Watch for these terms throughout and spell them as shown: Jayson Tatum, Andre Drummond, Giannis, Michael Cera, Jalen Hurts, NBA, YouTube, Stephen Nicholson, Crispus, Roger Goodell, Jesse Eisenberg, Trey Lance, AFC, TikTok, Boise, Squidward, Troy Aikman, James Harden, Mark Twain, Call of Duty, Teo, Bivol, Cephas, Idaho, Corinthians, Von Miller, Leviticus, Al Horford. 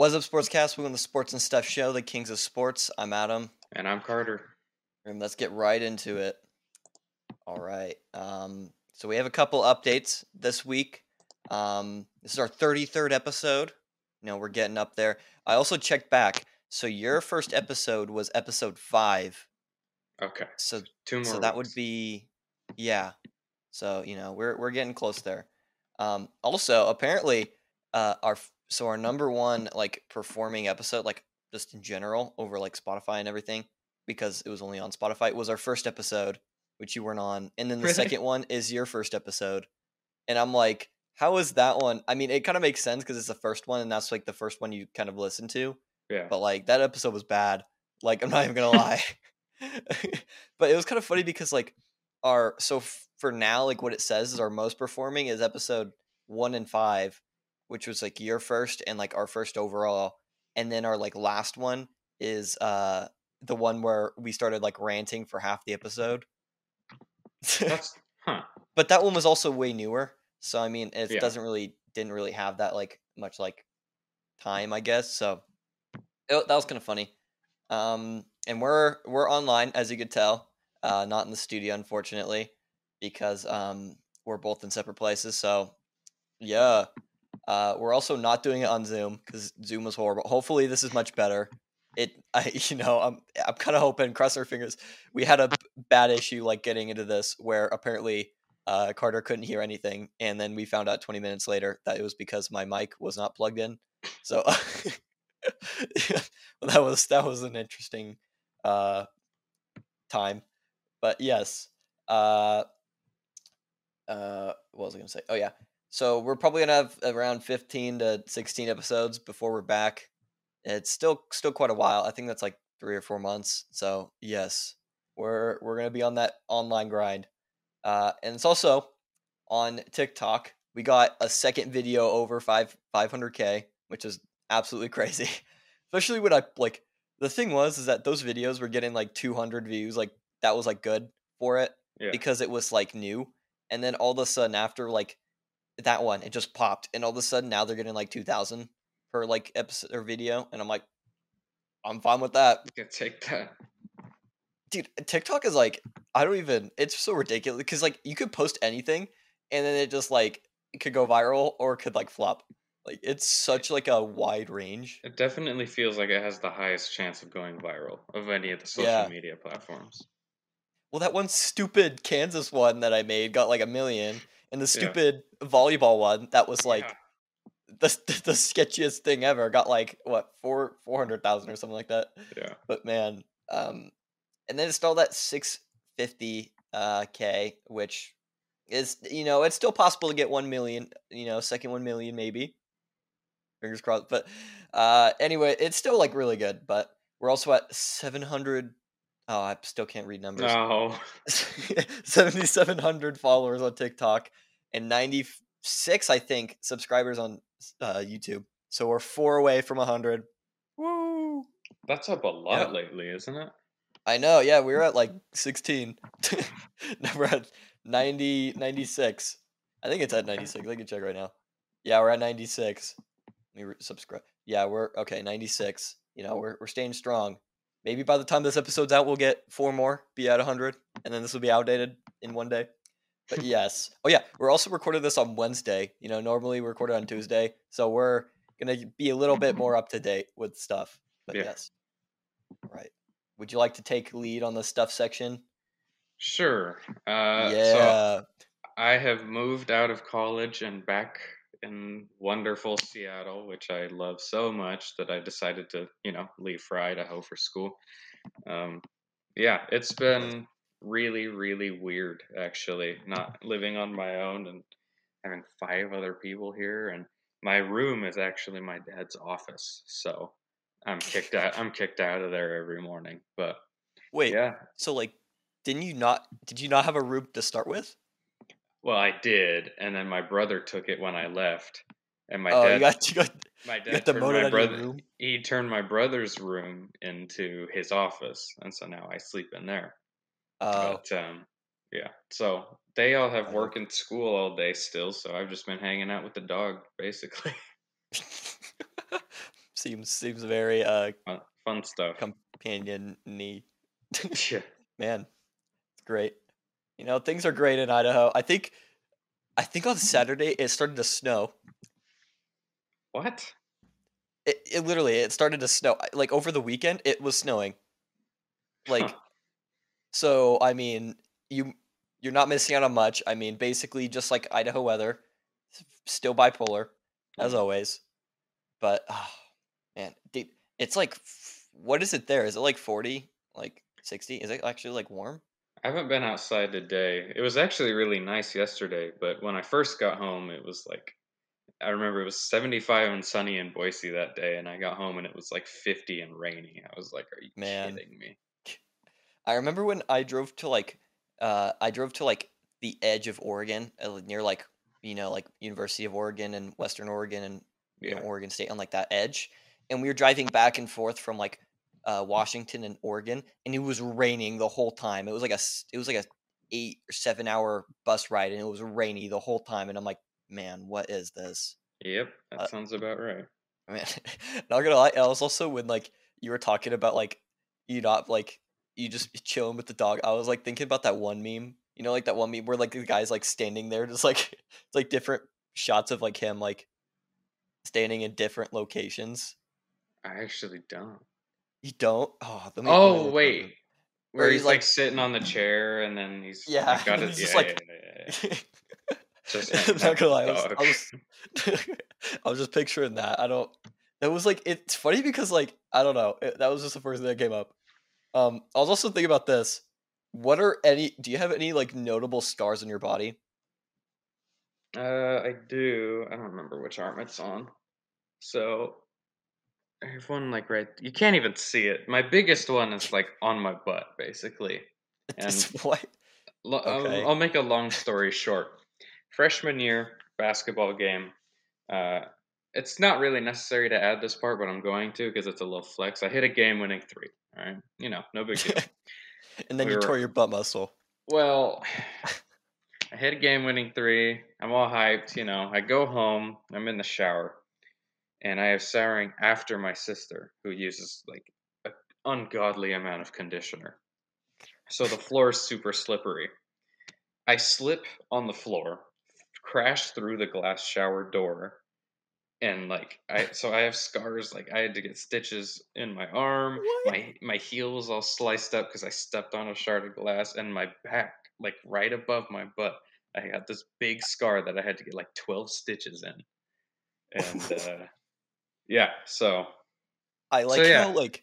What's up, Sportscast? We're on the Sports and Stuff show, the Kings of Sports. I'm Adam. And I'm Carter. And let's get right into it. All right. So we have a couple updates this week. This is our 33rd episode. You know, we're getting up there. I also checked back. So your first episode was episode 5. Okay. So 2 more. So that would be, yeah. So, you know, we're getting close there. Also, apparently, our number one, like, performing episode, like, just in general, over, like, Spotify and everything, because it was only on Spotify, was our first episode, which you weren't on. And then the second one is your first episode. And I'm like, how is that one? I mean, it kind of makes sense because it's the first one, and that's, like, the first one you kind of listen to. Yeah. But, like, that episode was bad. Like, I'm not even going to lie. But it was kind of funny because, like, for now, like, what it says is our most performing is episode 1 and 5. Which was like your first and like our first overall. And then our like last one is the one where we started like ranting for half the episode. But that one was also way newer. So, I mean, it didn't really have that like much like time, I guess. So that was kind of funny. And we're online, as you could tell, not in the studio, unfortunately, because we're both in separate places. So yeah. We're also not doing it on Zoom because Zoom was horrible. Hopefully this is much better. I'm kind of hoping, crossing our fingers. We had a bad issue like getting into this where apparently Carter couldn't hear anything, and then we found out 20 minutes later that it was because my mic was not plugged in. So yeah, well, that was an interesting time. But yes, what was I gonna say? Oh yeah. So we're probably gonna have around 15 to 16 episodes before we're back. It's still quite a while. I think that's like 3 or 4 months. So yes, we're gonna be on that online grind. And it's also on TikTok. We got a second video over 500K, which is absolutely crazy. Especially when I like the thing is that those videos were getting like 200 views. Like that was like good for it because it was like new. And then all of a sudden after like that one, it just popped, and all of a sudden now they're getting like 2,000 per like episode or video, and I'm like, I'm fine with that. You can take that, dude. TikTok is like, it's so ridiculous because like you could post anything, and then it just like it could go viral or it could like flop. Like it's such like a wide range. It definitely feels like it has the highest chance of going viral of any of the social media platforms. Well, that one stupid Kansas one that I made got like 1 million. And the stupid volleyball one that was like the sketchiest thing ever got like 400,000 or something like that. Yeah. But man, and then it's all that 650 K, which is, you know, it's still possible to get 1 million, you know, second 1 million maybe. Fingers crossed. But anyway, it's still like really good. But we're also at 700. Oh, I still can't read numbers. No. 7,700 followers on TikTok and 96, I think, subscribers on YouTube. So we're 4 away from 100. Woo! That's up a lot lately, isn't it? I know. Yeah, we were at like 16. Now we're at 96. I think it's at 96. I can check right now. Yeah, we're at 96. Let me subscribe. Yeah, we're okay. 96. You know, we're staying strong. Maybe by the time this episode's out, we'll get 4 more, be at 100, and then this will be outdated in 1 day. But yes. Oh, yeah. We're also recording this on Wednesday. You know, normally we record it on Tuesday. So we're going to be a little bit more up to date with stuff. But yes. Right. Would you like to take lead on the stuff section? Sure. So I have moved out of college and back in wonderful Seattle, which I love so much that I decided to, you know, leave for Idaho for school. It's been really, really weird, actually, not living on my own and having 5 other people here. And my room is actually my dad's office, so I'm kicked out. I'm kicked out of there every morning. But wait, so like, did you not have a room to start with? Well, I did, and then my brother took it when I left, and my dad. My dad turned my brother. He turned my brother's room into his office, and so now I sleep in there. Oh. But, so they all have work and school all day still, so I've just been hanging out with the dog basically. Seems very fun stuff. Companion-y. Yeah. Man, it's great. You know, things are great in Idaho. I think on Saturday it started to snow. What? It literally, it started to snow. Like, over the weekend, it was snowing. Like, so, I mean, you're not missing out on much. I mean, basically, just like Idaho weather, still bipolar, as always. But, oh, man, dude, it's like, what is it there? Is it like 40, like 60? Is it actually like warm? I haven't been outside today. It was actually really nice yesterday, but when I first got home, it was like, I remember it was 75 and sunny in Boise that day, and I got home and it was like 50 and rainy. I was like, are you kidding me? I remember when I drove to the edge of Oregon, near like, you know, like University of Oregon and Western Oregon and you know, Oregon State, on like that edge. And we were driving back and forth from like Washington and Oregon, and it was raining the whole time. It was like a 8 or 7 hour bus ride, and it was rainy the whole time. And I'm like, man, what is this? Yep, that sounds about right. I mean, not gonna lie, I was also, when like you were talking about like you not like you just chilling with the dog, I was like thinking about that one meme, you know, like that one meme where like the guy's like standing there, just like it's like different shots of like him like standing in different locations. I actually don't. You don't? Oh wait, where he's like sitting on the chair, and then he's got his yeah. Not gonna lie, I was just picturing that. That was like, it's funny because like, I don't know. That was just the first thing that came up. I was also thinking about this. Do you have any like notable scars on your body? I do. I don't remember which arm it's on. So I have one like right, you can't even see it. My biggest one is like on my butt, basically. And what? Okay. I'll make a long story short. Freshman year basketball game. It's not really necessary to add this part, but I'm going to because it's a little flex. I hit a game-winning three. All right, you know, no big deal. And then you tore your butt muscle. Well, I hit a game-winning three. I'm all hyped. You know, I go home. I'm in the shower, and I have souring after my sister, who uses like an ungodly amount of conditioner. So the floor is super slippery. I slip on the floor, crashed through the glass shower door, and like I have scars. Like, I had to get stitches in my arm. What? My heel was all sliced up because I stepped on a shard of glass, and my back, like right above my butt, I got this big scar that I had to get like 12 stitches in. And how like,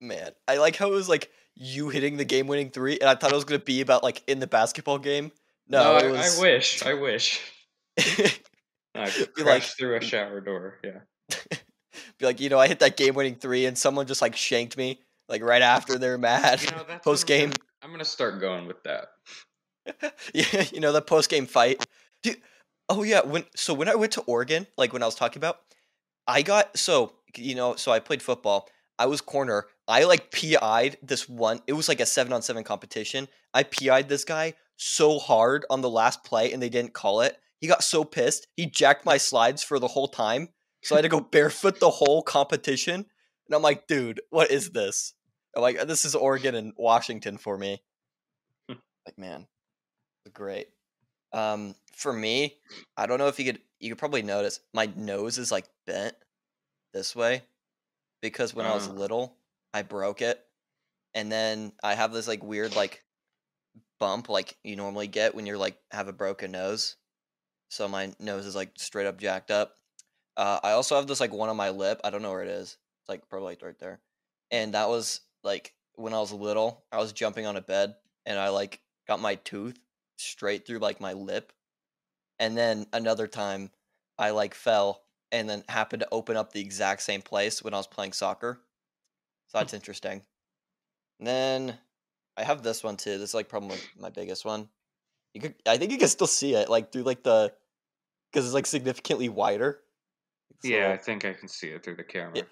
man, I like how it was like you hitting the game-winning three, and I thought it was gonna be about like in the basketball game. No, was... I wish. I crashed through a shower door. Yeah. Be like, you know, I hit that game-winning three, and someone just like shanked me, like right after they're mad. You know, post-game. I'm gonna start going with that. Yeah, you know, that post-game fight. Dude, oh yeah, when I went to Oregon, like when I was talking about, I played football. I was corner. I like PI'd this one. It was like a 7-on-7 competition. I PI'd this guy so hard on the last play, and they didn't call it. He got so pissed. He jacked my slides for the whole time. So I had to go barefoot the whole competition. And I'm like, dude, what is this? I'm like, this is Oregon and Washington for me. Like, man, great. For me, I don't know if you could probably notice my nose is like bent this way because when I was little, I broke it, and then I have this like weird like bump like you normally get when you're like have a broken nose. So my nose is like straight up jacked up. I also have this like one on my lip. I don't know where it is. It's like probably like right there. And that was like when I was little, I was jumping on a bed and I like got my tooth straight through like my lip. And then another time I like fell and then happened to open up the exact same place when I was playing soccer. So that's interesting. And then I have this one too. This is like probably my biggest one. I think you can still see it like through like the, because it's like significantly wider. So, yeah, I think I can see it through the camera.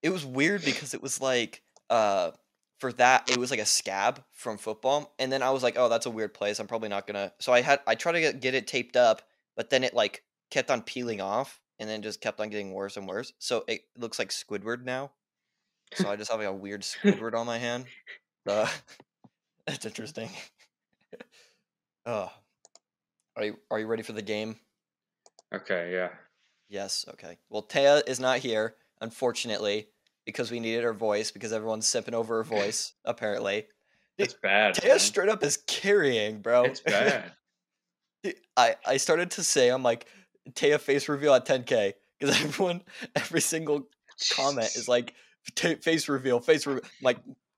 It was weird because it was like for that it was like a scab from football, and then I was like, oh, that's a weird place. I'm probably not gonna. So I tried to get it taped up, but then it like kept on peeling off. and then just kept on getting worse and worse. So it looks like Squidward now. So I just have like a weird Squidward on my hand. That's interesting. Are you ready for the game? Okay, yeah. Yes, okay. Well, Taya is not here, unfortunately, because we needed her voice, because everyone's sipping over her voice, apparently. It's bad. Taya straight up is carrying, bro. It's bad. I started to say, I'm like, Taya face reveal at 10K, because every single comment is like, face reveal. I'm like,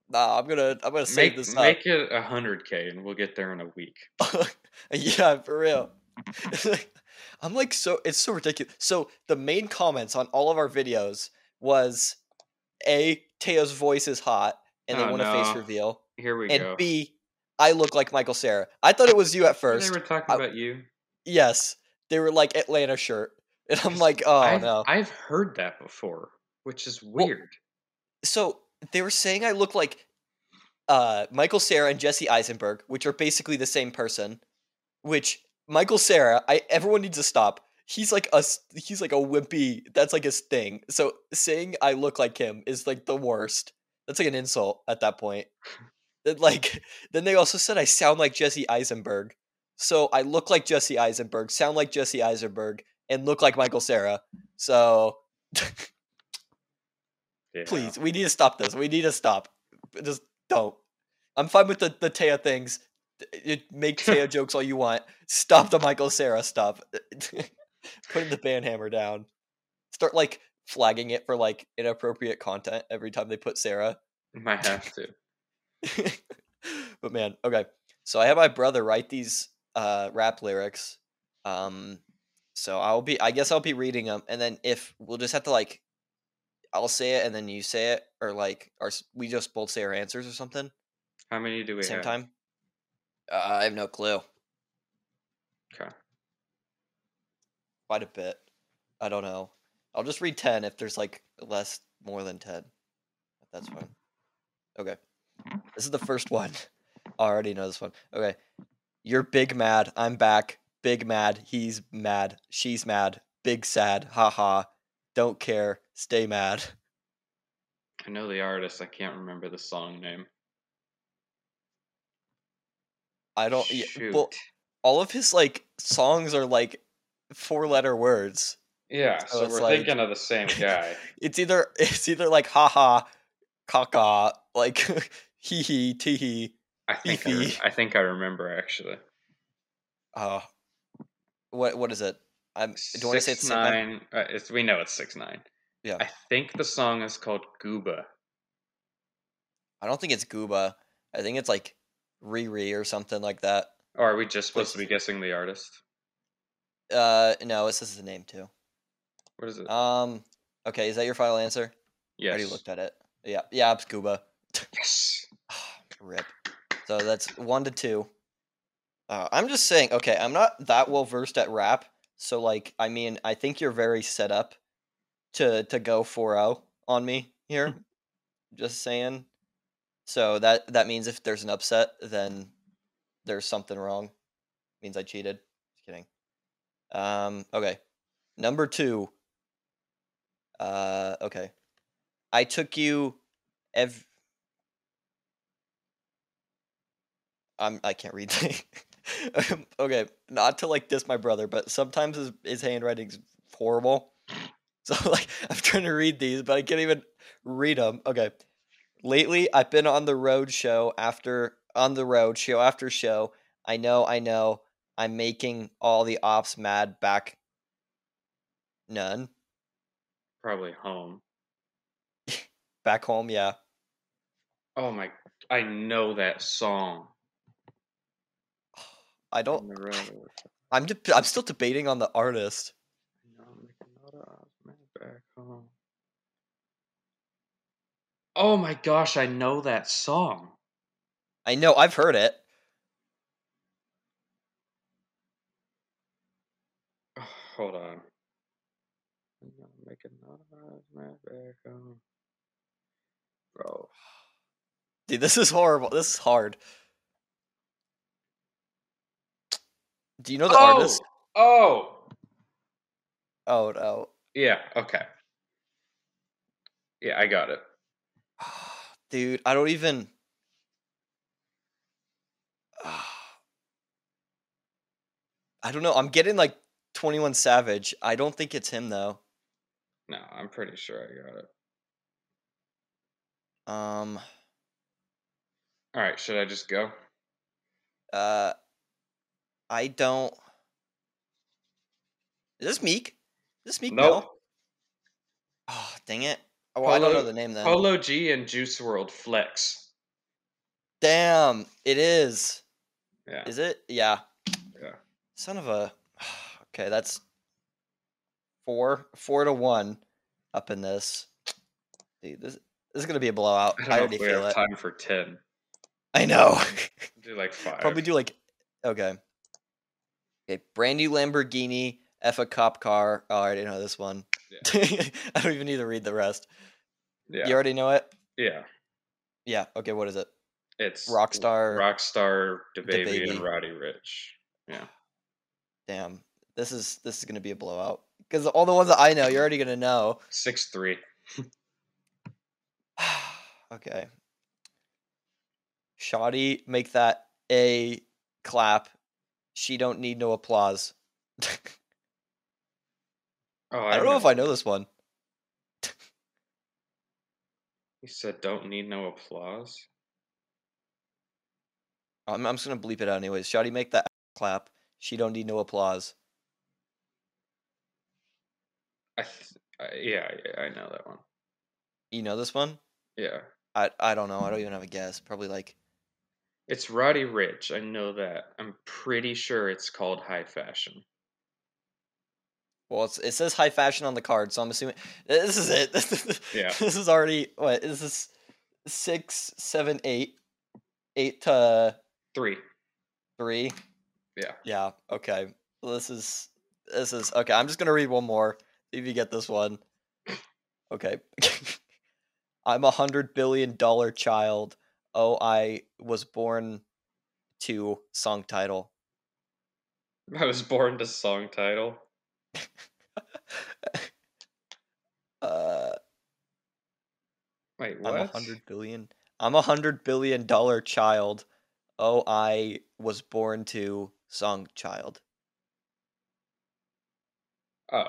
nah, I'm gonna save this up. Make it 100K and we'll get there in a week. Yeah, for real. I'm like, so it's so ridiculous. So the main comments on all of our videos was A, Teo's voice is hot and they want a face reveal. Here we go. And B, I look like Michael Cera. I thought it was you at first. They were talking about you. Yes. They were like Atlanta shirt. And I'm like, no. I've heard that before, which is weird. Well, so they were saying I look like Michael Cera and Jesse Eisenberg, which are basically the same person, which Michael Cera, everyone needs to stop. He's like a wimpy. That's like his thing. So saying I look like him is like the worst. That's like an insult at that point. Then they also said I sound like Jesse Eisenberg. So I look like Jesse Eisenberg, sound like Jesse Eisenberg, and look like Michael Cera. So yeah. Please, we need to stop this. We need to stop. Just don't. I'm fine with the Taya things. Make Teo jokes all you want. Stop the Michael Cera stuff. Put the ban hammer down. Start like flagging it for like inappropriate content every time they put Sarah. Might have to. But man, okay. So I have my brother write these rap lyrics. So I guess I'll be reading them, and then if we'll just have to like, I'll say it and then you say it, or like, we just both say our answers or something. How many do we have? Same time. I have no clue. Okay. Quite a bit. I don't know. I'll just read 10 if there's like more than 10. That's fine. Okay. This is the first one. I already know this one. Okay. You're big mad. I'm back. Big mad. He's mad. She's mad. Big sad. Ha ha. Don't care. Stay mad. I know the artist. I can't remember the song name. I don't. Yeah, well, all of his like songs are like 4-letter words. Yeah, so we're like, thinking of the same guy. It's either like haha, caca, like hee hee, tee hee. I think I remember actually. Oh, what is it? Do I say it's 6ix9ine? We know it's 6ix9ine. Yeah, I think the song is called Gooba. I don't think it's Gooba. I think it's like Riri or something like that. Or are we just supposed to be guessing the artist? No, it says the name too. What is it? Okay, is that your final answer? Yes. I already looked at it. Yeah, it's Gooba. Yes. Rip. So that's 1-2. I'm just saying, okay, I'm not that well versed at rap, so like, I mean, I think you're very set up to go 4-0 on me here. Just saying. So that means if there's an upset, then there's something wrong. It means I cheated. Just kidding. Okay. Number 2. Okay. I took you I can't read that. Okay. Not to like diss my brother, but sometimes his handwriting's horrible. So like I'm trying to read these, but I can't even read them. Okay. Lately, I've been on the road show after show. I know. I'm making all the ops mad back. None. Probably home. Back home, yeah. Oh my! I know that song. I don't. I'm still debating on the artist. I know I'm making all the ops mad back home. Oh my gosh, I know that song. I know, I've heard it. Oh, hold on. I'm gonna make another map back home. Bro. Dude, this is horrible. This is hard. Do you know the artist? Oh no. Yeah, okay. Yeah, I got it. Dude, I don't even... I don't know. I'm getting like 21 Savage. I don't think it's him, though. No, I'm pretty sure I got it. All right, should I just go? I don't... Is this Meek? Is this Meek? Nope. No. Oh, dang it. Oh, well, I don't know the name then. Polo G and Juice WRLD Flex. Damn, it is. Yeah. Is it? Yeah. Yeah. Son of a... Okay, that's 4-1 up in this. Dude, this is going to be a blowout. I already feel it. We have time for 10. I know. Do like 5. Probably do like... Okay. Okay, brand new Lamborghini, F a cop car. Oh, I already know this one. Yeah. I don't even need to read the rest. Yeah. You already know it? Yeah. Yeah, okay, what is it? It's Rockstar, DaBaby, and Roddy Ricch. Yeah. Damn. This is going to be a blowout. Because all the ones that I know, you're already going to know. 6-3. Okay. Shoddy, make that a clap. She don't need no applause. Oh, I don't know if I know this one. He said don't need no applause? I'm just going to bleep it out anyways. Shoddy, make that clap. She don't need no applause. I know that one. You know this one? Yeah. I don't know. I don't even have a guess. Probably like... It's Roddy Ricch. I know that. I'm pretty sure it's called High Fashion. Well, it says High Fashion on the card, so I'm assuming... This is it. Yeah. This is already... What? This is 6, 7, 8. 8-3. 3? Yeah. Yeah, okay. Well, this is... Okay, I'm just going to read one more. See if you get this one. Okay. I'm $100 billion child. Oh, I was born to song title. I was born to song title. Wait, what? I'm $100 billion child. Oh, I was born to song child. Oh.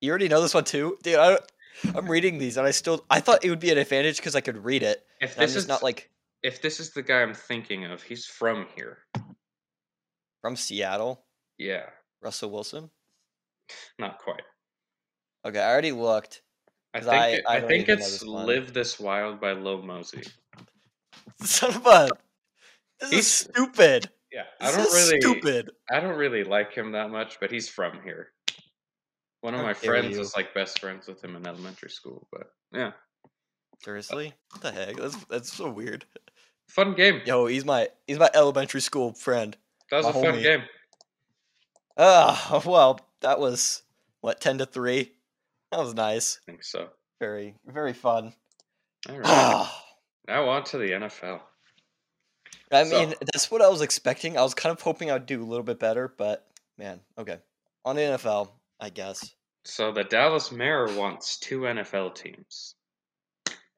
You already know this one too? Dude, I'm reading these and I thought it would be an advantage because I could read it. If this is the guy I'm thinking of, he's from here. From Seattle? Yeah. Russell Wilson? Not quite. Okay, I already looked. I think it's Live This Wild by Lil Mosey. Son of a... He's stupid. Yeah, I don't really like him that much, but he's from here. One of my friends was like best friends with him in elementary school, but yeah. Seriously? What the heck? That's so weird. Fun game. Yo, he's my elementary school friend. That was a homie. Fun game. Well, that was what, 10-3? That was nice. I think so. Very, very fun. All right. Now on to the NFL. I mean, that's what I was expecting. I was kind of hoping I'd do a little bit better, but man, okay. On the NFL. I guess. So the Dallas mayor wants 2 NFL teams.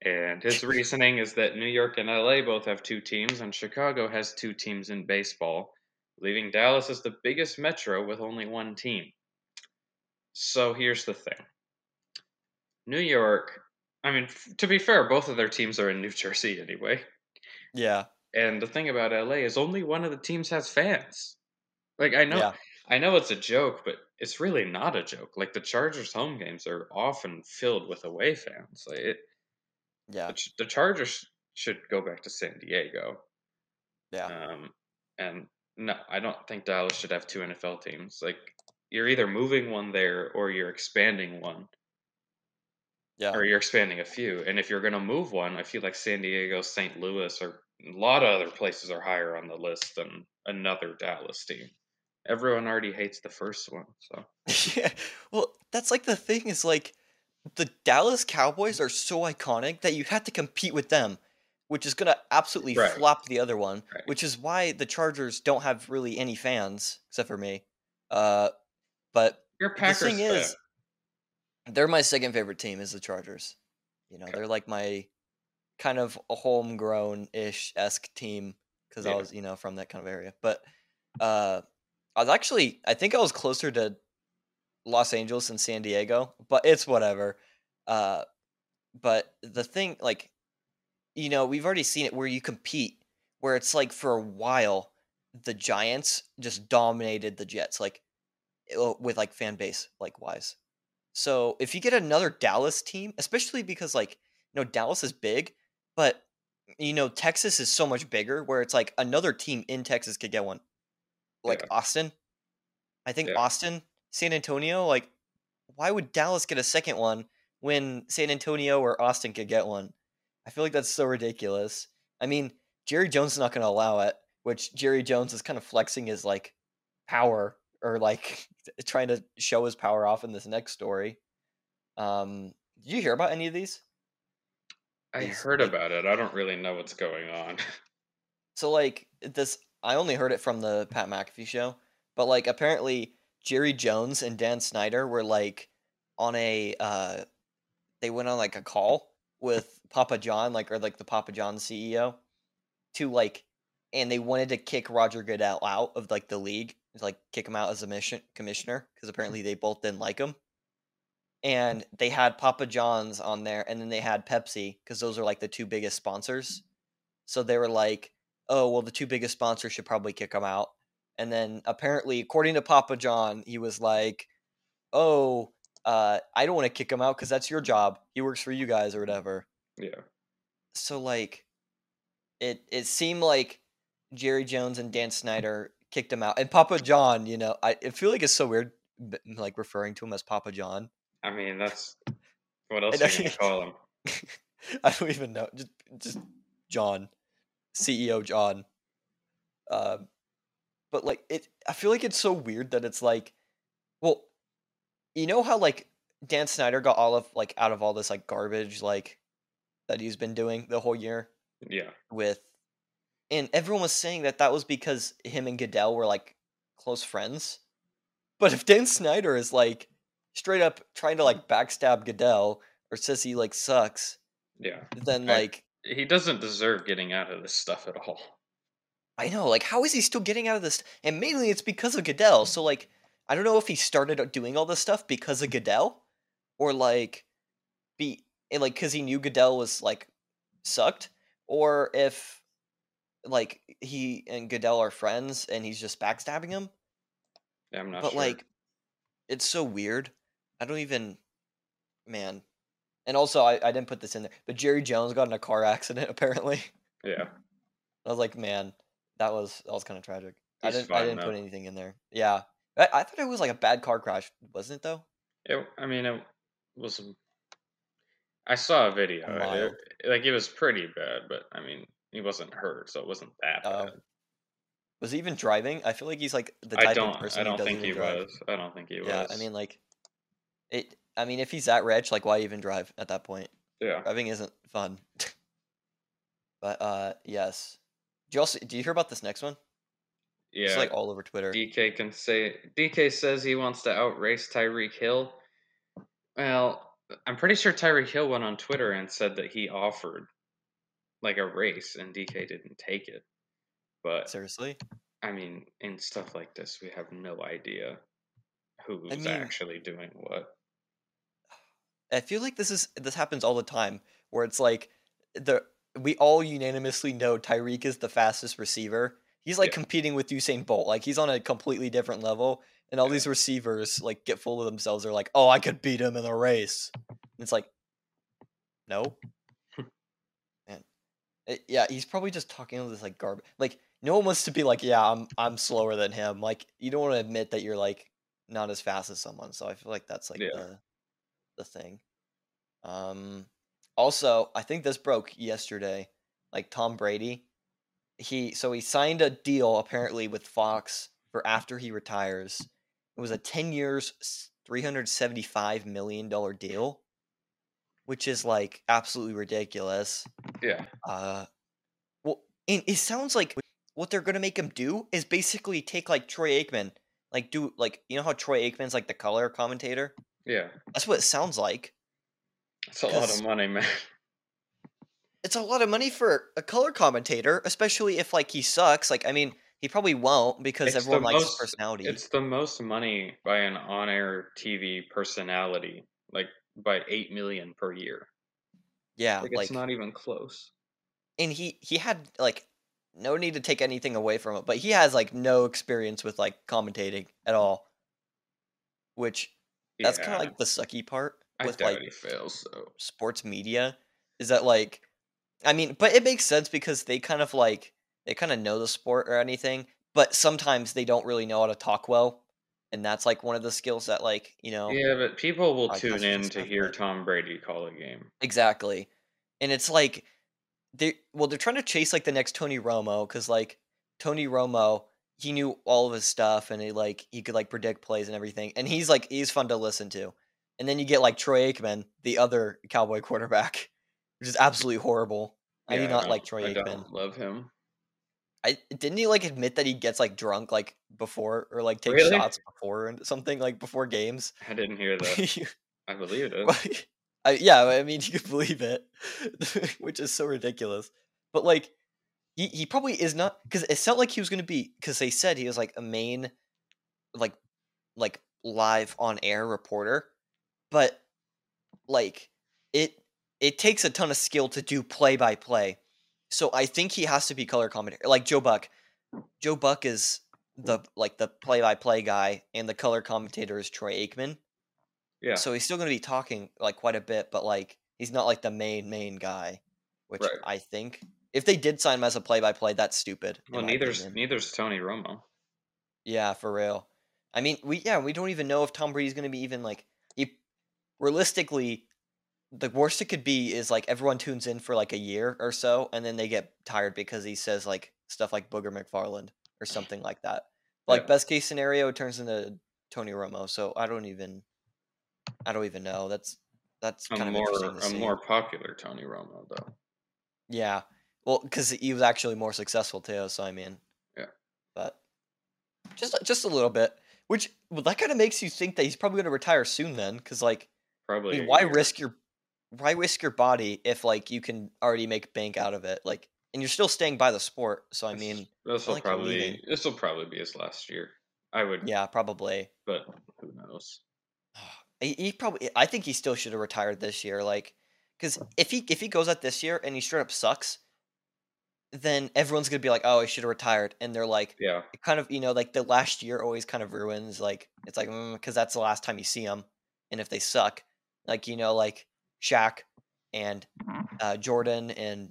And his reasoning is that New York and LA both have 2 teams, and Chicago has 2 teams in baseball, leaving Dallas as the biggest metro with only 1 team. So here's the thing. New York, I mean, to be fair, both of their teams are in New Jersey anyway. Yeah. And the thing about LA is only one of the teams has fans. Like, I know... Yeah. I know it's a joke, but it's really not a joke. Like, the Chargers' home games are often filled with away fans. Like yeah. The Chargers should go back to San Diego. Yeah. And no, I don't think Dallas should have 2 NFL teams. Like, you're either moving one there or you're expanding one. Yeah. Or you're expanding a few. And if you're going to move one, I feel like San Diego, St. Louis, or a lot of other places are higher on the list than another Dallas team. Everyone already hates the first one, so. Yeah, well, that's like the thing is like the Dallas Cowboys are so iconic that you have to compete with them, which is going to absolutely flop the other one, which is why the Chargers don't have really any fans, except for me. But you're a Packers fan. They're my second favorite team is the Chargers. You know, they're like my kind of a homegrown-ish-esque team because I was, you know, from that kind of area. But I was actually, I think I was closer to Los Angeles and San Diego, but it's whatever. But the thing, like, you know, we've already seen it where you compete, where it's like for a while, the Giants just dominated the Jets, like with like fan base likewise. So if you get another Dallas team, especially because like, you know, Dallas is big, but you know, Texas is so much bigger where it's like another team in Texas could get one. Like Austin. I think Austin, San Antonio, like why would Dallas get a second one when San Antonio or Austin could get one? I feel like that's so ridiculous. I mean, Jerry Jones is not going to allow it, which Jerry Jones is kind of flexing his like power or like trying to show his power off in this next story. Did you hear about any of these? I heard about it. I don't really know what's going on. So like this, I only heard it from the Pat McAfee show, but like apparently Jerry Jones and Dan Snyder were like on a, they went on like a call with Papa John, like, or like the Papa John CEO to like, and they wanted to kick Roger Goodell out of like the league, like kick him out as a commissioner because apparently they both didn't like him. And they had Papa John's on there, and then they had Pepsi because those are like the two biggest sponsors. So they were like, "Oh, well, the two biggest sponsors should probably kick him out." And then apparently, according to Papa John, he was like, "Oh, I don't want to kick him out because that's your job. He works for you guys or whatever." Yeah. So like, it seemed like Jerry Jones and Dan Snyder kicked him out, and Papa John, you know, I feel like it's so weird, like referring to him as Papa John. I mean, that's what else you can call him. I don't even know. Just John, CEO John. But like it, I feel like it's so weird that it's like, well, you know how like Dan Snyder got all of like out of all this like garbage like that he's been doing the whole year. Yeah. With. And everyone was saying that was because him and Goodell were, like, close friends. But if Dan Snyder is, like, straight up trying to, like, backstab Goodell or says he, like, sucks. Yeah. Then, like... He doesn't deserve getting out of this stuff at all. I know. Like, how is he still getting out of this? And mainly it's because of Goodell. So, like, I don't know if he started doing all this stuff because of Goodell. Or, like, because he knew Goodell was, like, sucked. Or if... like he and Goodell are friends and he's just backstabbing him. Yeah, I'm not sure. But like, it's so weird. I don't even, man. And also I didn't put this in there, but Jerry Jones got in a car accident apparently. Yeah. I was like, man, that was kind of tragic. I didn't put anything in there. Yeah. I thought it was like a bad car crash. Wasn't it though? It was, I saw a video. It was pretty bad, but I mean, he wasn't hurt, so it wasn't that bad. Was he even driving? I feel like he's like the type of person who doesn't even drive. I don't think he was. Yeah, I mean, like, if he's that rich, like, why even drive at that point? Yeah, driving isn't fun. But yes. Do you hear about this next one? Yeah, it's like all over Twitter. DK says he wants to outrace Tyreek Hill. Well, I'm pretty sure Tyreek Hill went on Twitter and said that he offered like a race and DK didn't take it. But seriously, I mean, in stuff like this, we have no idea who's actually doing what. I feel like this happens all the time where it's like we all unanimously know Tyreek is the fastest receiver. He's like competing with Usain Bolt. Like he's on a completely different level and all these receivers like get full of themselves. They're like, "Oh, I could beat him in a race." And it's like, no. Yeah, he's probably just talking all this like garbage. Like no one wants to be like, "Yeah, I'm slower than him." Like you don't want to admit that you're like not as fast as someone. So I feel like that's like the thing. Also, I think this broke yesterday. Like Tom Brady, he signed a deal apparently with Fox for after he retires. It was a 10 years, $375 million deal. Which is like absolutely ridiculous. Yeah. Well, and it sounds like what they're gonna make him do is basically take like Troy Aikman, like do like you know how Troy Aikman's like the color commentator. Yeah. That's what it sounds like. That's a lot of money, man. It's a lot of money for a color commentator, especially if, like, he sucks. Like, I mean, he probably won't because everyone likes his personality. It's the most money by an on-air TV personality, like, by $8 million per year. Yeah. Like, it's not even close. And he had, like, no need to take anything away from it, but he has, like, no experience with, like, commentating at all. Which, that's kind of, like, the sucky part. With, I doubt he fails, though. Sports media is that, like... I mean, but it makes sense because they kind of know the sport or anything, but sometimes they don't really know how to talk well, and that's like one of the skills that Yeah, but people will tune in to hear Tom Brady call a game. Exactly, and it's like they're trying to chase like the next Tony Romo because like Tony Romo, he knew all of his stuff and he could like predict plays and everything, and he's fun to listen to, and then you get like Troy Aikman, the other Cowboy quarterback. Which is absolutely horrible. Yeah, I do not like Troy Aikman. I don't love him. Didn't he like admit that he gets like drunk like before or like takes shots before and something like before games? I didn't hear that. I believe it. I mean you could believe it, which is so ridiculous. But like he probably is not because it felt like he was going to be because they said he was like a main like live on air reporter, but like it takes a ton of skill to do play-by-play. So I think he has to be color commentator. Like Joe Buck. Joe Buck is the play-by-play guy, and the color commentator is Troy Aikman. Yeah. So he's still going to be talking like quite a bit, but like he's not like the main guy, which right. I think. If they did sign him as a play-by-play, that's stupid. Well, neither's Tony Romo. Yeah, for real. I mean, we don't even know if Tom Brady's going to be even like... realistically... The worst it could be is, like, everyone tunes in for, like, a year or so, and then they get tired because he says, like, stuff like Booger McFarland or something like that. Like, yeah. Best case scenario, it turns into Tony Romo, so I don't even know. That's kind of interesting to see. A more popular Tony Romo, though. Yeah. Well, because he was actually more successful, too, so I mean. Yeah. But just a little bit, which that kind of makes you think that he's probably going to retire soon then, because, like, probably. I mean, why risk your body if like you can already make bank out of it, like, and you're still staying by the sport. So I mean, this will probably be his last year. Probably. But who knows? I think he still should have retired this year, like, because if he goes out this year and he straight up sucks, then everyone's gonna be like, oh, he should have retired, and they're like, yeah, kind of, like the last year always kind of ruins, like it's like because that's the last time you see him, and if they suck, like like. Shaq and Jordan and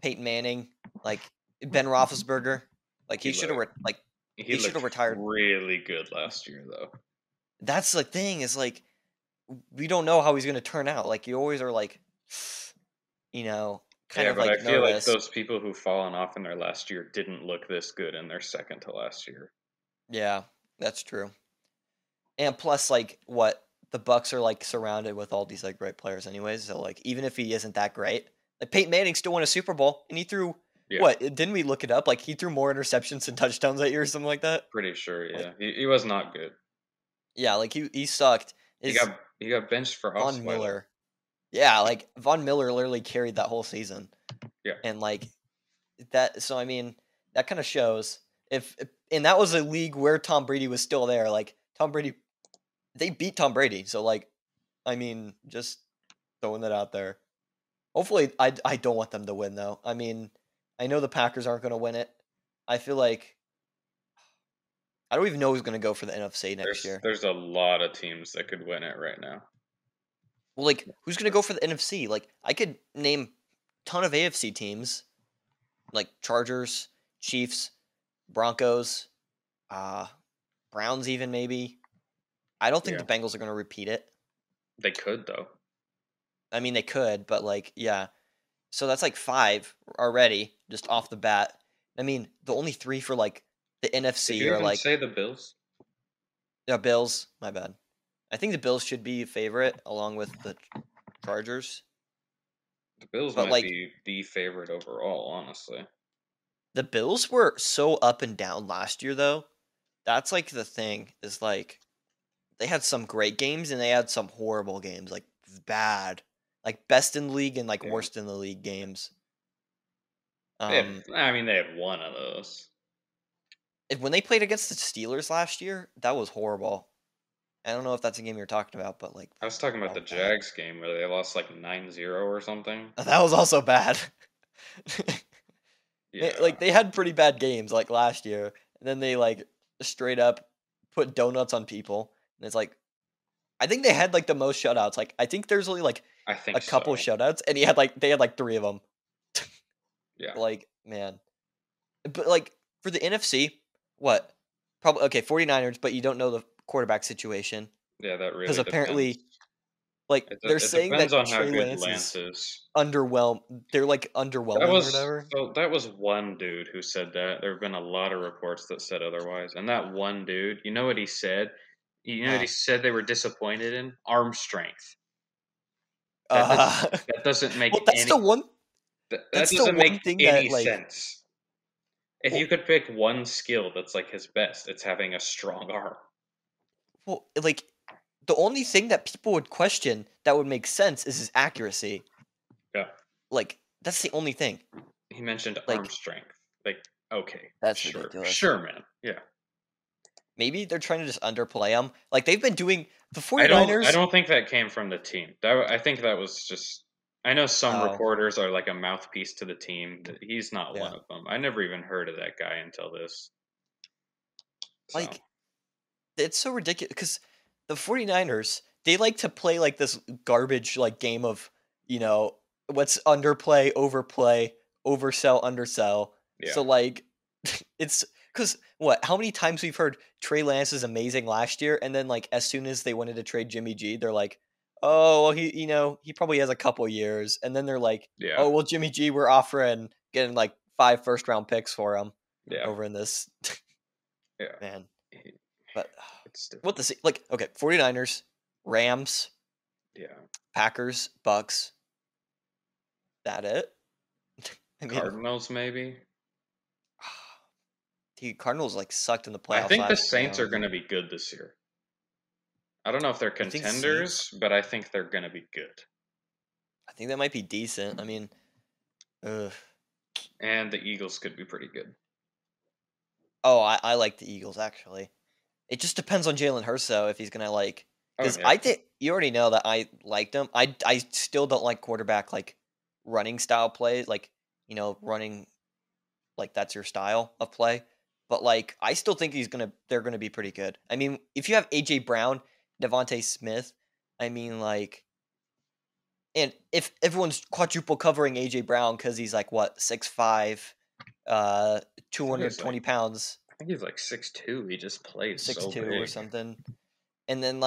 Peyton Manning, like Ben Roethlisberger, like he should have retired. Really good last year though. That's the thing is like we don't know how he's going to turn out. Like you always are like, kind of. I feel like those people who've fallen off in their last year didn't look this good in their second to last year. Yeah, that's true. And plus, like the Bucks are like surrounded with all these like great players anyways. So like even if he isn't that great, like Peyton Manning still won a Super Bowl and he threw didn't we look it up? Like he threw more interceptions than touchdowns that year or something like that. Pretty sure, yeah. Like, he was not good. Yeah, like he sucked. He got benched for Von Miller. Yeah, like Von Miller literally carried that whole season. Yeah. And like that, so I mean, that kind of shows and that was a league where Tom Brady was still there. Like they beat Tom Brady, so like, I mean, just throwing that out there. Hopefully, I don't want them to win though. I mean, I know the Packers aren't going to win it. I feel like I don't even know who's going to go for the NFC next year. There's a lot of teams that could win it right now. Well, like, who's going to go for the NFC? Like, I could name a ton of AFC teams, like Chargers, Chiefs, Broncos, Browns, even maybe. I don't think the Bengals are going to repeat it. They could, though. I mean, they could, but, like, yeah. So that's, like, 5 already, just off the bat. I mean, the only 3 for, like, the NFC are, even like... say the Bills? Yeah, Bills. My bad. I think the Bills should be a favorite, along with the Chargers. The Bills might be the favorite overall, honestly. The Bills were so up and down last year, though. That's, like, the thing, is, like... they had some great games and they had some horrible games, like bad, like best in league and like worst in the league games. They had one of those. When they played against the Steelers last year, that was horrible. I don't know if that's a game you're talking about, but like... I was talking about the Jags game where they lost like 9-0 or something. That was also bad. Yeah. They had pretty bad games like last year. And then they like straight up put donuts on people. And it's like... I think they had like the most shutouts. Like I think there's only like a couple shutouts. And they had like three of them. Yeah. Like, man. But like for the NFC... What? Probably okay, 49ers, but you don't know the quarterback situation. Yeah, that really because apparently, like they're saying that Trey Lance is underwhelmed. They're like underwhelming or whatever. So that was one dude who said that. There have been a lot of reports that said otherwise. And that one dude, you know what he said? You know what he said? They were disappointed in arm strength. That doesn't make. Well, that's any, the one. That's doesn't the one make thing any that, like, sense. If you could pick one skill that's like his best, it's having a strong arm. Well, like the only thing that people would question that would make sense is his accuracy. Yeah. Like that's the only thing. He mentioned arm strength. Like, okay. That's ridiculous. Sure, man. Yeah. Maybe they're trying to just underplay him. Like they've been doing the 49ers. I don't think that came from the team. I think that was just I know some reporters are like a mouthpiece to the team. He's not one of them. I never even heard of that guy until this. So. Like, it's so ridiculous because the 49ers, they like to play like this garbage like game of, you know, what's underplay, overplay, oversell, undersell. Yeah. So like it's because how many times we've heard Trey Lance is amazing last year. And then like as soon as they wanted to trade Jimmy G, they're like, oh, well, he probably has a couple years. And then they're like, oh, well, Jimmy G, we're offering getting like 5 first-round picks for him over in this. Yeah. Man. But what the – like, okay, 49ers, Rams, Packers, Bucks. That it? I mean, Cardinals maybe? The Cardinals like sucked in the playoffs. I think the Saints are going to be good this year. I don't know if they're contenders, but I think they're going to be good. I think that might be decent. I mean, and the Eagles could be pretty good. Oh, I like the Eagles, actually. It just depends on Jalen Hurts, though, if he's going to, like... Because I think... You already know that I liked him. I still don't like quarterback, like, running style plays. Like, you know, running... Like, that's your style of play. But, like, I still think they're going to be pretty good. I mean, if you have AJ Brown... DeVonta Smith, I mean, like, and if everyone's quadruple covering AJ Brown because he's like what 6'5", 220 pounds. I think he's like 6'2". He just plays 6'2" or something. And then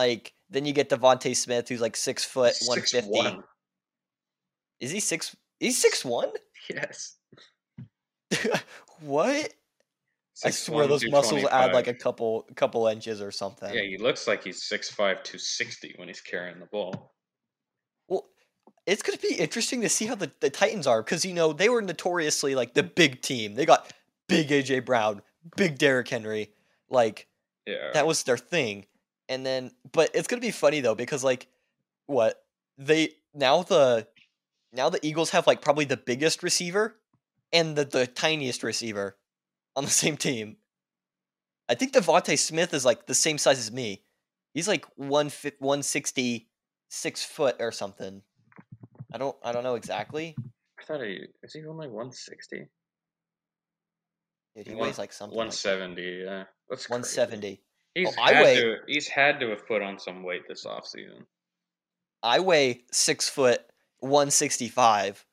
then you get DeVonta Smith, who's like 6 foot 150. 6'1". Is he 6? He's 6'1". Yes. What? I swear those muscles add like a couple inches or something. Yeah, he looks like he's 6'5", 260 when he's carrying the ball. Well, it's going to be interesting to see how the Titans are because, you know, they were notoriously like the big team. They got big A.J. Brown, big Derrick Henry. Like, that was their thing. And then, but it's going to be funny though because like what they now the Eagles have like probably the biggest receiver and the tiniest receiver. On the same team. I think DeVonta Smith is like the same size as me. He's like 160, 6 foot or something. I don't know exactly. I thought is he only 160? Dude, he weighs like something. 170, yeah. That's 170. Crazy. He's had to have put on some weight this offseason. I weigh 6 foot 165.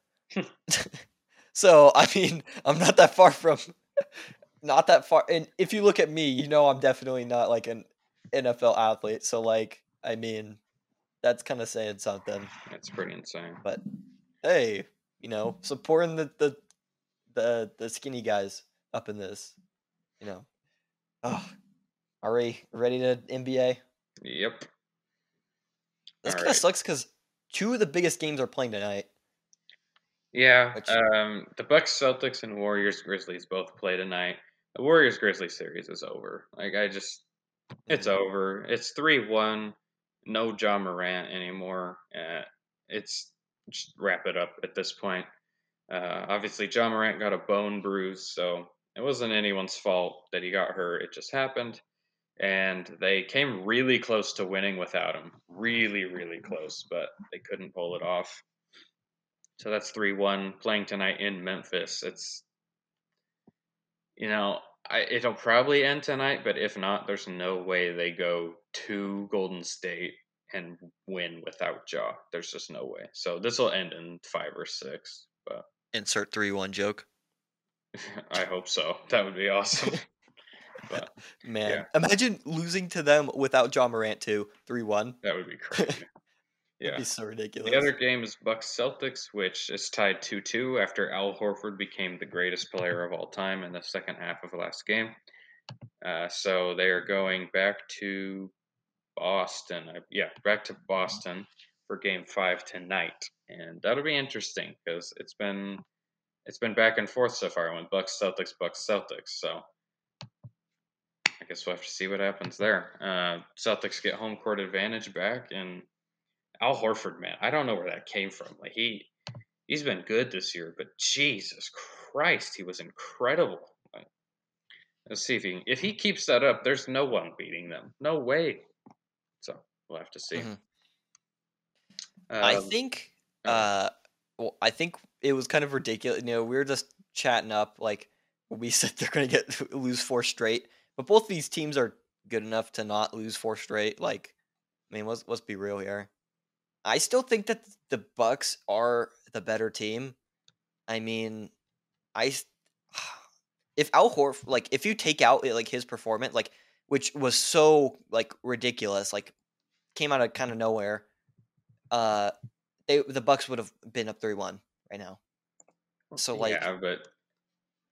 So I mean I'm not that far from not that far, and if you look at me, you know I'm definitely not like an NFL athlete. So, like, I mean, that's kind of saying something. That's pretty insane. But hey, you know, supporting the skinny guys up in this, you know. Oh, are we ready to NBA? Yep. This kind of sucks because two of the biggest games are playing tonight. Yeah, the Bucks, Celtics, and Warriors, Grizzlies both play tonight. The Warriors Grizzlies series is over. Like I just It's over. It's 3-1. No Ja Morant anymore. It's just wrap it up at this point. Obviously, Ja Morant got a bone bruise, so it wasn't anyone's fault that he got hurt. It just happened. And they came really close to winning without him. Really, really close, but they couldn't pull it off. So that's 3-1, playing tonight in Memphis. It's, you know, it'll probably end tonight, but if not, there's no way they go to Golden State and win without Ja. There's just no way. So this will end in 5 or 6. But insert 3-1 joke. I hope so. That would be awesome. But, man, yeah. Imagine losing to them without Ja Morant too, 3-1. That would be crazy. Yeah, that'd be so ridiculous. The other game is Bucks Celtics, which is tied 2-2 after Al Horford became the greatest player of all time in the second half of last game. So they are going back to Boston. Back to Boston for Game 5 tonight, and that'll be interesting because it's been back and forth so far. I went Bucks Celtics. So I guess we'll have to see what happens there. Celtics get home court advantage back, and Al Horford, man, I don't know where that came from. Like he's been good this year, but Jesus Christ, he was incredible. Like, let's see if he keeps that up. There's no one beating them. No way. So we'll have to see. Mm-hmm. I think it was kind of ridiculous. You know, we were just chatting up like we said they're gonna lose 4 straight. But both these teams are good enough to not lose 4 straight. Like, I mean, let's be real here. I still think that the Bucks are the better team. I mean, if Al Horford, like, if you take out like his performance, like, which was so like ridiculous, like, came out of kind of nowhere. The Bucks would have been up 3-1 right now. So like, yeah, but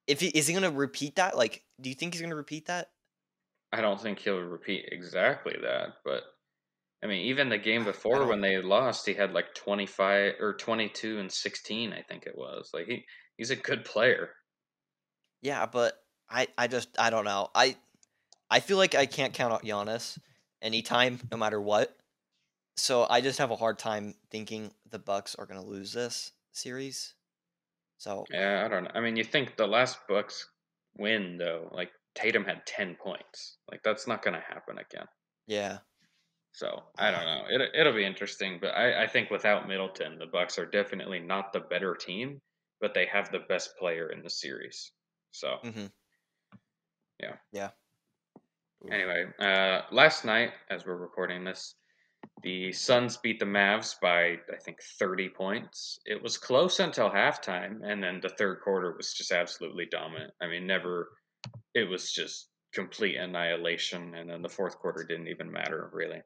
is he gonna repeat that? Like, do you think he's gonna repeat that? I don't think he'll repeat exactly that, but I mean, even the game before when they lost, he had like 25 or 22 and 16, I think it was. Like he's a good player. Yeah, but I don't know. I feel like I can't count out Giannis anytime, no matter what. So I just have a hard time thinking the Bucks are going to lose this series. So yeah, I don't know. I mean, you think the last Bucks win though, like Tatum had 10 points. Like that's not going to happen again. Yeah. So I don't know. It'll be interesting, but I think without Middleton, the Bucks are definitely not the better team, but they have the best player in the series. So yeah. Yeah. Ooh. Anyway, last night, as we're recording this, the Suns beat the Mavs by, I think, 30 points. It was close until halftime, and then the third quarter was just absolutely dominant. I mean, it was just complete annihilation, and then the fourth quarter didn't even matter, really.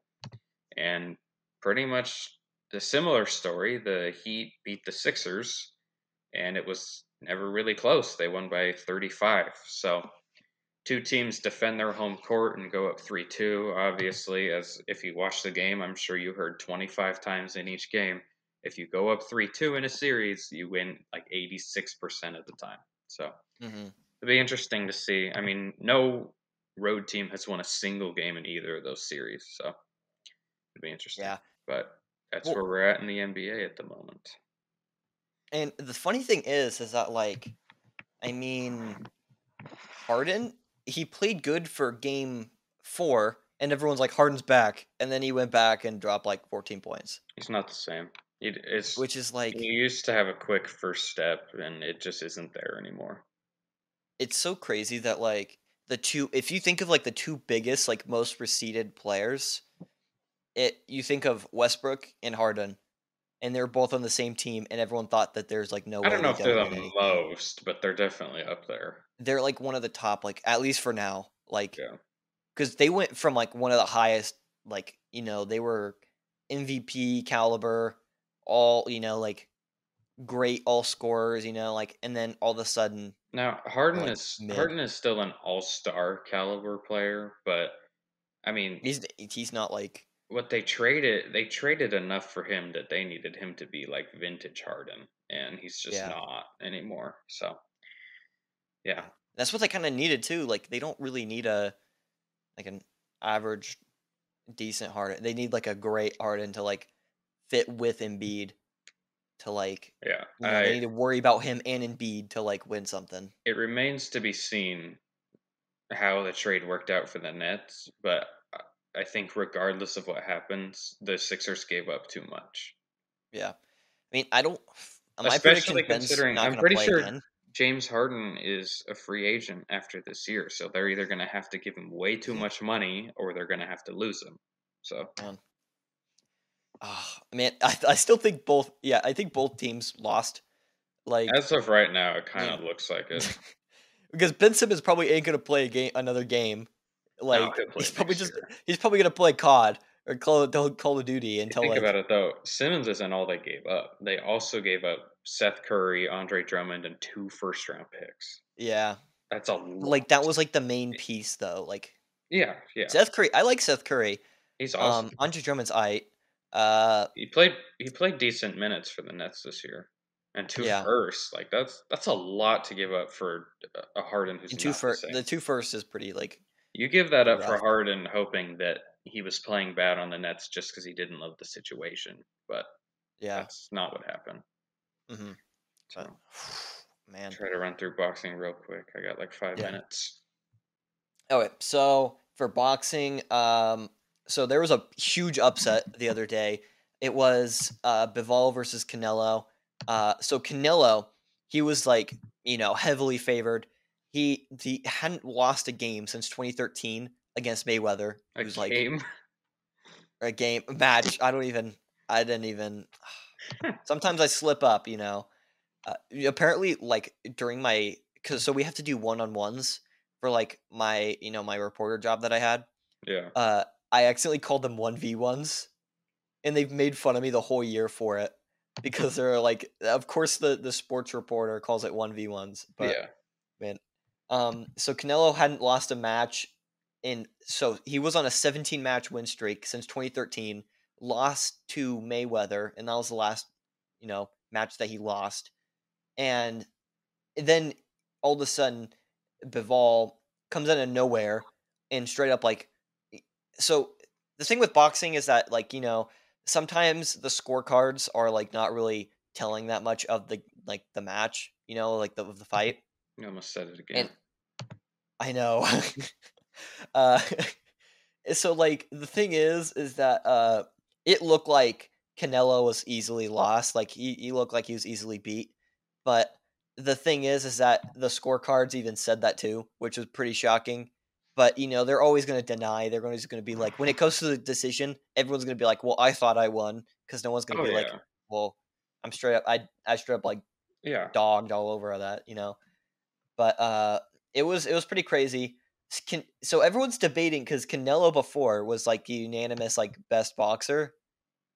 And pretty much the similar story, the Heat beat the Sixers, and it was never really close. They won by 35. So two teams defend their home court and go up 3-2, obviously, as if you watch the game, I'm sure you heard 25 times in each game. If you go up 3-2 in a series, you win like 86% of the time. So it'll be interesting to see. I mean, no road team has won a single game in either of those series, so it'll be interesting. Yeah. But that's where we're at in the NBA at the moment. And the funny thing is that, like, I mean, Harden, he played good for game 4, and everyone's like, Harden's back, and then he went back and dropped like 14 points. It's not the same. Which is like, you used to have a quick first step, and it just isn't there anymore. It's so crazy that like if you think of like the two biggest, like most receded players, you think of Westbrook and Harden, and they're both on the same team, and everyone thought that there's like no way. I don't know if they're the most, but they're definitely up there. They're like one of the top, like at least for now, like because they went from like one of the highest, like, you know, they were MVP caliber, all, you know, like great all scorers, you know, like, and then all of a sudden now Harden like is mid. Harden is still an all-star caliber player, but I mean he's not like what they traded enough for him that they needed him to be like vintage Harden, and he's just not anymore. So yeah, that's what they kind of needed too. Like they don't really need a like an average, decent Harden. They need like a great Harden to like fit with Embiid to like. Yeah, you know, they need to worry about him and Embiid to like win something. It remains to be seen how the trade worked out for the Nets, but I think regardless of what happens, the Sixers gave up too much. Yeah, I mean, I don't. Especially considering, I'm pretty sure again. James Harden is a free agent after this year, so they're either going to have to give him way too much money or they're going to have to lose him. So, man, I still think both. Yeah, I think both teams lost. Like as of right now, it kind of looks like it because Ben Simmons probably ain't going to play another game. Like no, he's probably going to play COD. Or Call of Duty until think about it though. Simmons isn't all they gave up. They also gave up Seth Curry, Andre Drummond, and 2 first-round picks. Yeah, that's a lot. Like that was like the main piece though. Like yeah. Seth Curry, I like Seth Curry. He's awesome. Andre Drummond's aight. He played decent minutes for the Nets this year, and 2 firsts. Like that's a lot to give up for a Harden who's not the 2 firsts is pretty like you give that up for Harden hoping that. He was playing bad on the Nets just because he didn't love the situation, but that's not what happened. Mm-hmm. So, man, try to run through boxing real quick. I got like 5 minutes. Okay, so for boxing, so there was a huge upset the other day. It was Bivol versus Canelo. So Canelo, he was like heavily favored. He hadn't lost a game since 2013. Against Mayweather, it was like a match. I didn't even. Sometimes I slip up, apparently, like during my, so we have to do 1-on-ones for like my, my reporter job that I had. Yeah. I accidentally called them 1v1s, and they've made fun of me the whole year for it because they're like, of course the sports reporter calls it 1v1s, but man, so Canelo hadn't lost a match. And so he was on a 17-match win streak since 2013, lost to Mayweather, and that was the last, match that he lost. And then all of a sudden, Bivol comes out of nowhere and straight up like... So the thing with boxing is that, like, sometimes the scorecards are, like, not really telling that much of the, like, the match, like, of the fight. You almost said it again. And I know. So like the thing is that it looked like Canelo was easily lost, like he looked like he was easily beat, but the thing is that the scorecards even said that too, which was pretty shocking. But they're always going to deny, they're always going to be like, when it comes to the decision, everyone's going to be like, well, I thought I won, because no one's going to be like, well, I'm straight up I straight up like dogged all over that, but it was pretty crazy. So everyone's debating because Canelo before was like the unanimous like best boxer,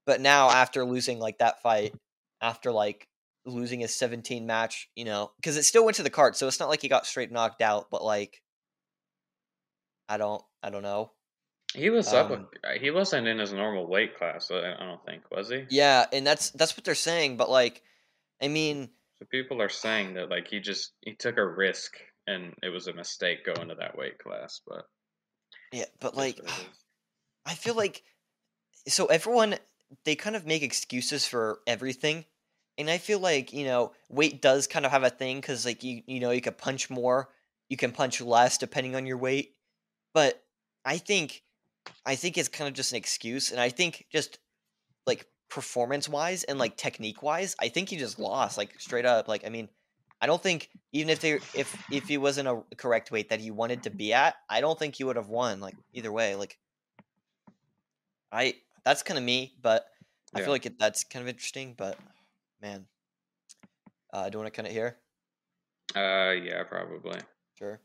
but now after losing like that fight, after like losing his 17 match, because it still went to the card, so it's not like he got straight knocked out, but like I don't know. He was he wasn't in his normal weight class, I don't think, was he? Yeah, and that's what they're saying, but like I mean, so people are saying that like he took a risk. And it was a mistake going to that weight class, but yeah, but like, I feel like so everyone they kind of make excuses for everything, and I feel like weight does kind of have a thing because like you can punch more, you can punch less depending on your weight, but I think it's kind of just an excuse, and I think just like performance wise and like technique wise, I think he just lost like straight up. Like I mean. I don't think even if he wasn't a correct weight that he wanted to be at, I don't think he would have won. Like either way, like that's kind of me, but I feel like that's kind of interesting. But man, do you want to cut it here? Yeah, probably. Sure.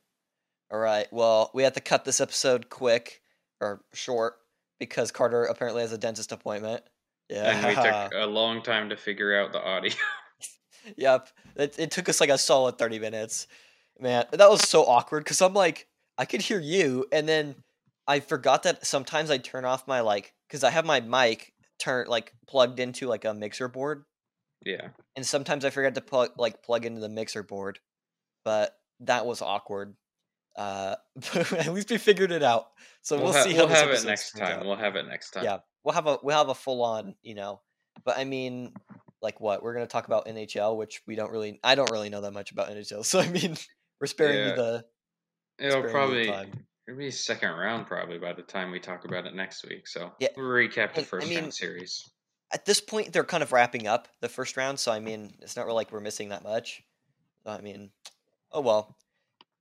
All right. Well, we have to cut this episode quick or short because Carter apparently has a dentist appointment. Yeah, and we took a long time to figure out the audio. Yep, it took us like a solid 30 minutes, man. That was so awkward because I'm like, I could hear you, and then I forgot that sometimes I turn off my like because I have my mic plugged into like a mixer board. Yeah, and sometimes I forget to plug into the mixer board, but that was awkward. But at least we figured it out. So we'll see how this goes. We'll have it next time. Yeah, we'll have a full on, you know. But I mean, like what we're gonna talk about NHL, which I don't really know that much about NHL. So I mean, we're sparing you the. It'll be second round probably by the time we talk about it next week. So we'll recap the first round series. At this point, they're kind of wrapping up the first round. So I mean, it's not really like we're missing that much. I mean, oh well.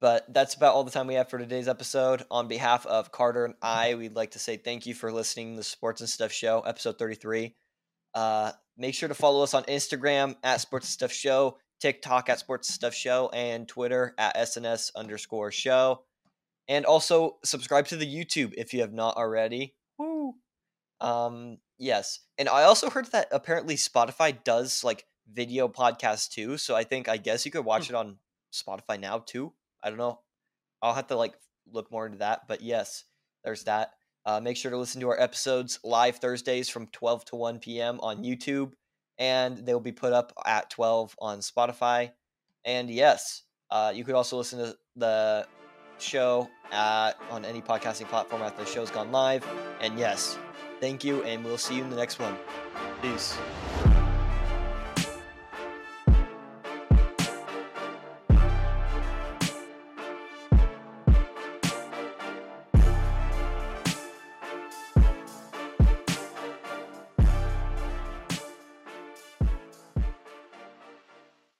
But that's about all the time we have for today's episode. On behalf of Carter and I, we'd like to say thank you for listening to the Sports and Stuff Show, episode 33. Make sure to follow us on Instagram at Sports and Stuff Show, TikTok at Sports and Stuff Show, and Twitter at SNS_show. And also subscribe to the YouTube if you have not already. Woo! Yes. And I also heard that apparently Spotify does like video podcasts too. So I guess you could watch it on Spotify now too. I don't know. I'll have to like look more into that. But yes, there's that. Make sure to listen to our episodes live Thursdays from 12 to 1 p.m. on YouTube. And they will be put up at 12 on Spotify. And yes, you could also listen to the show on any podcasting platform after the show's gone live. And yes, thank you. And we'll see you in the next one. Peace.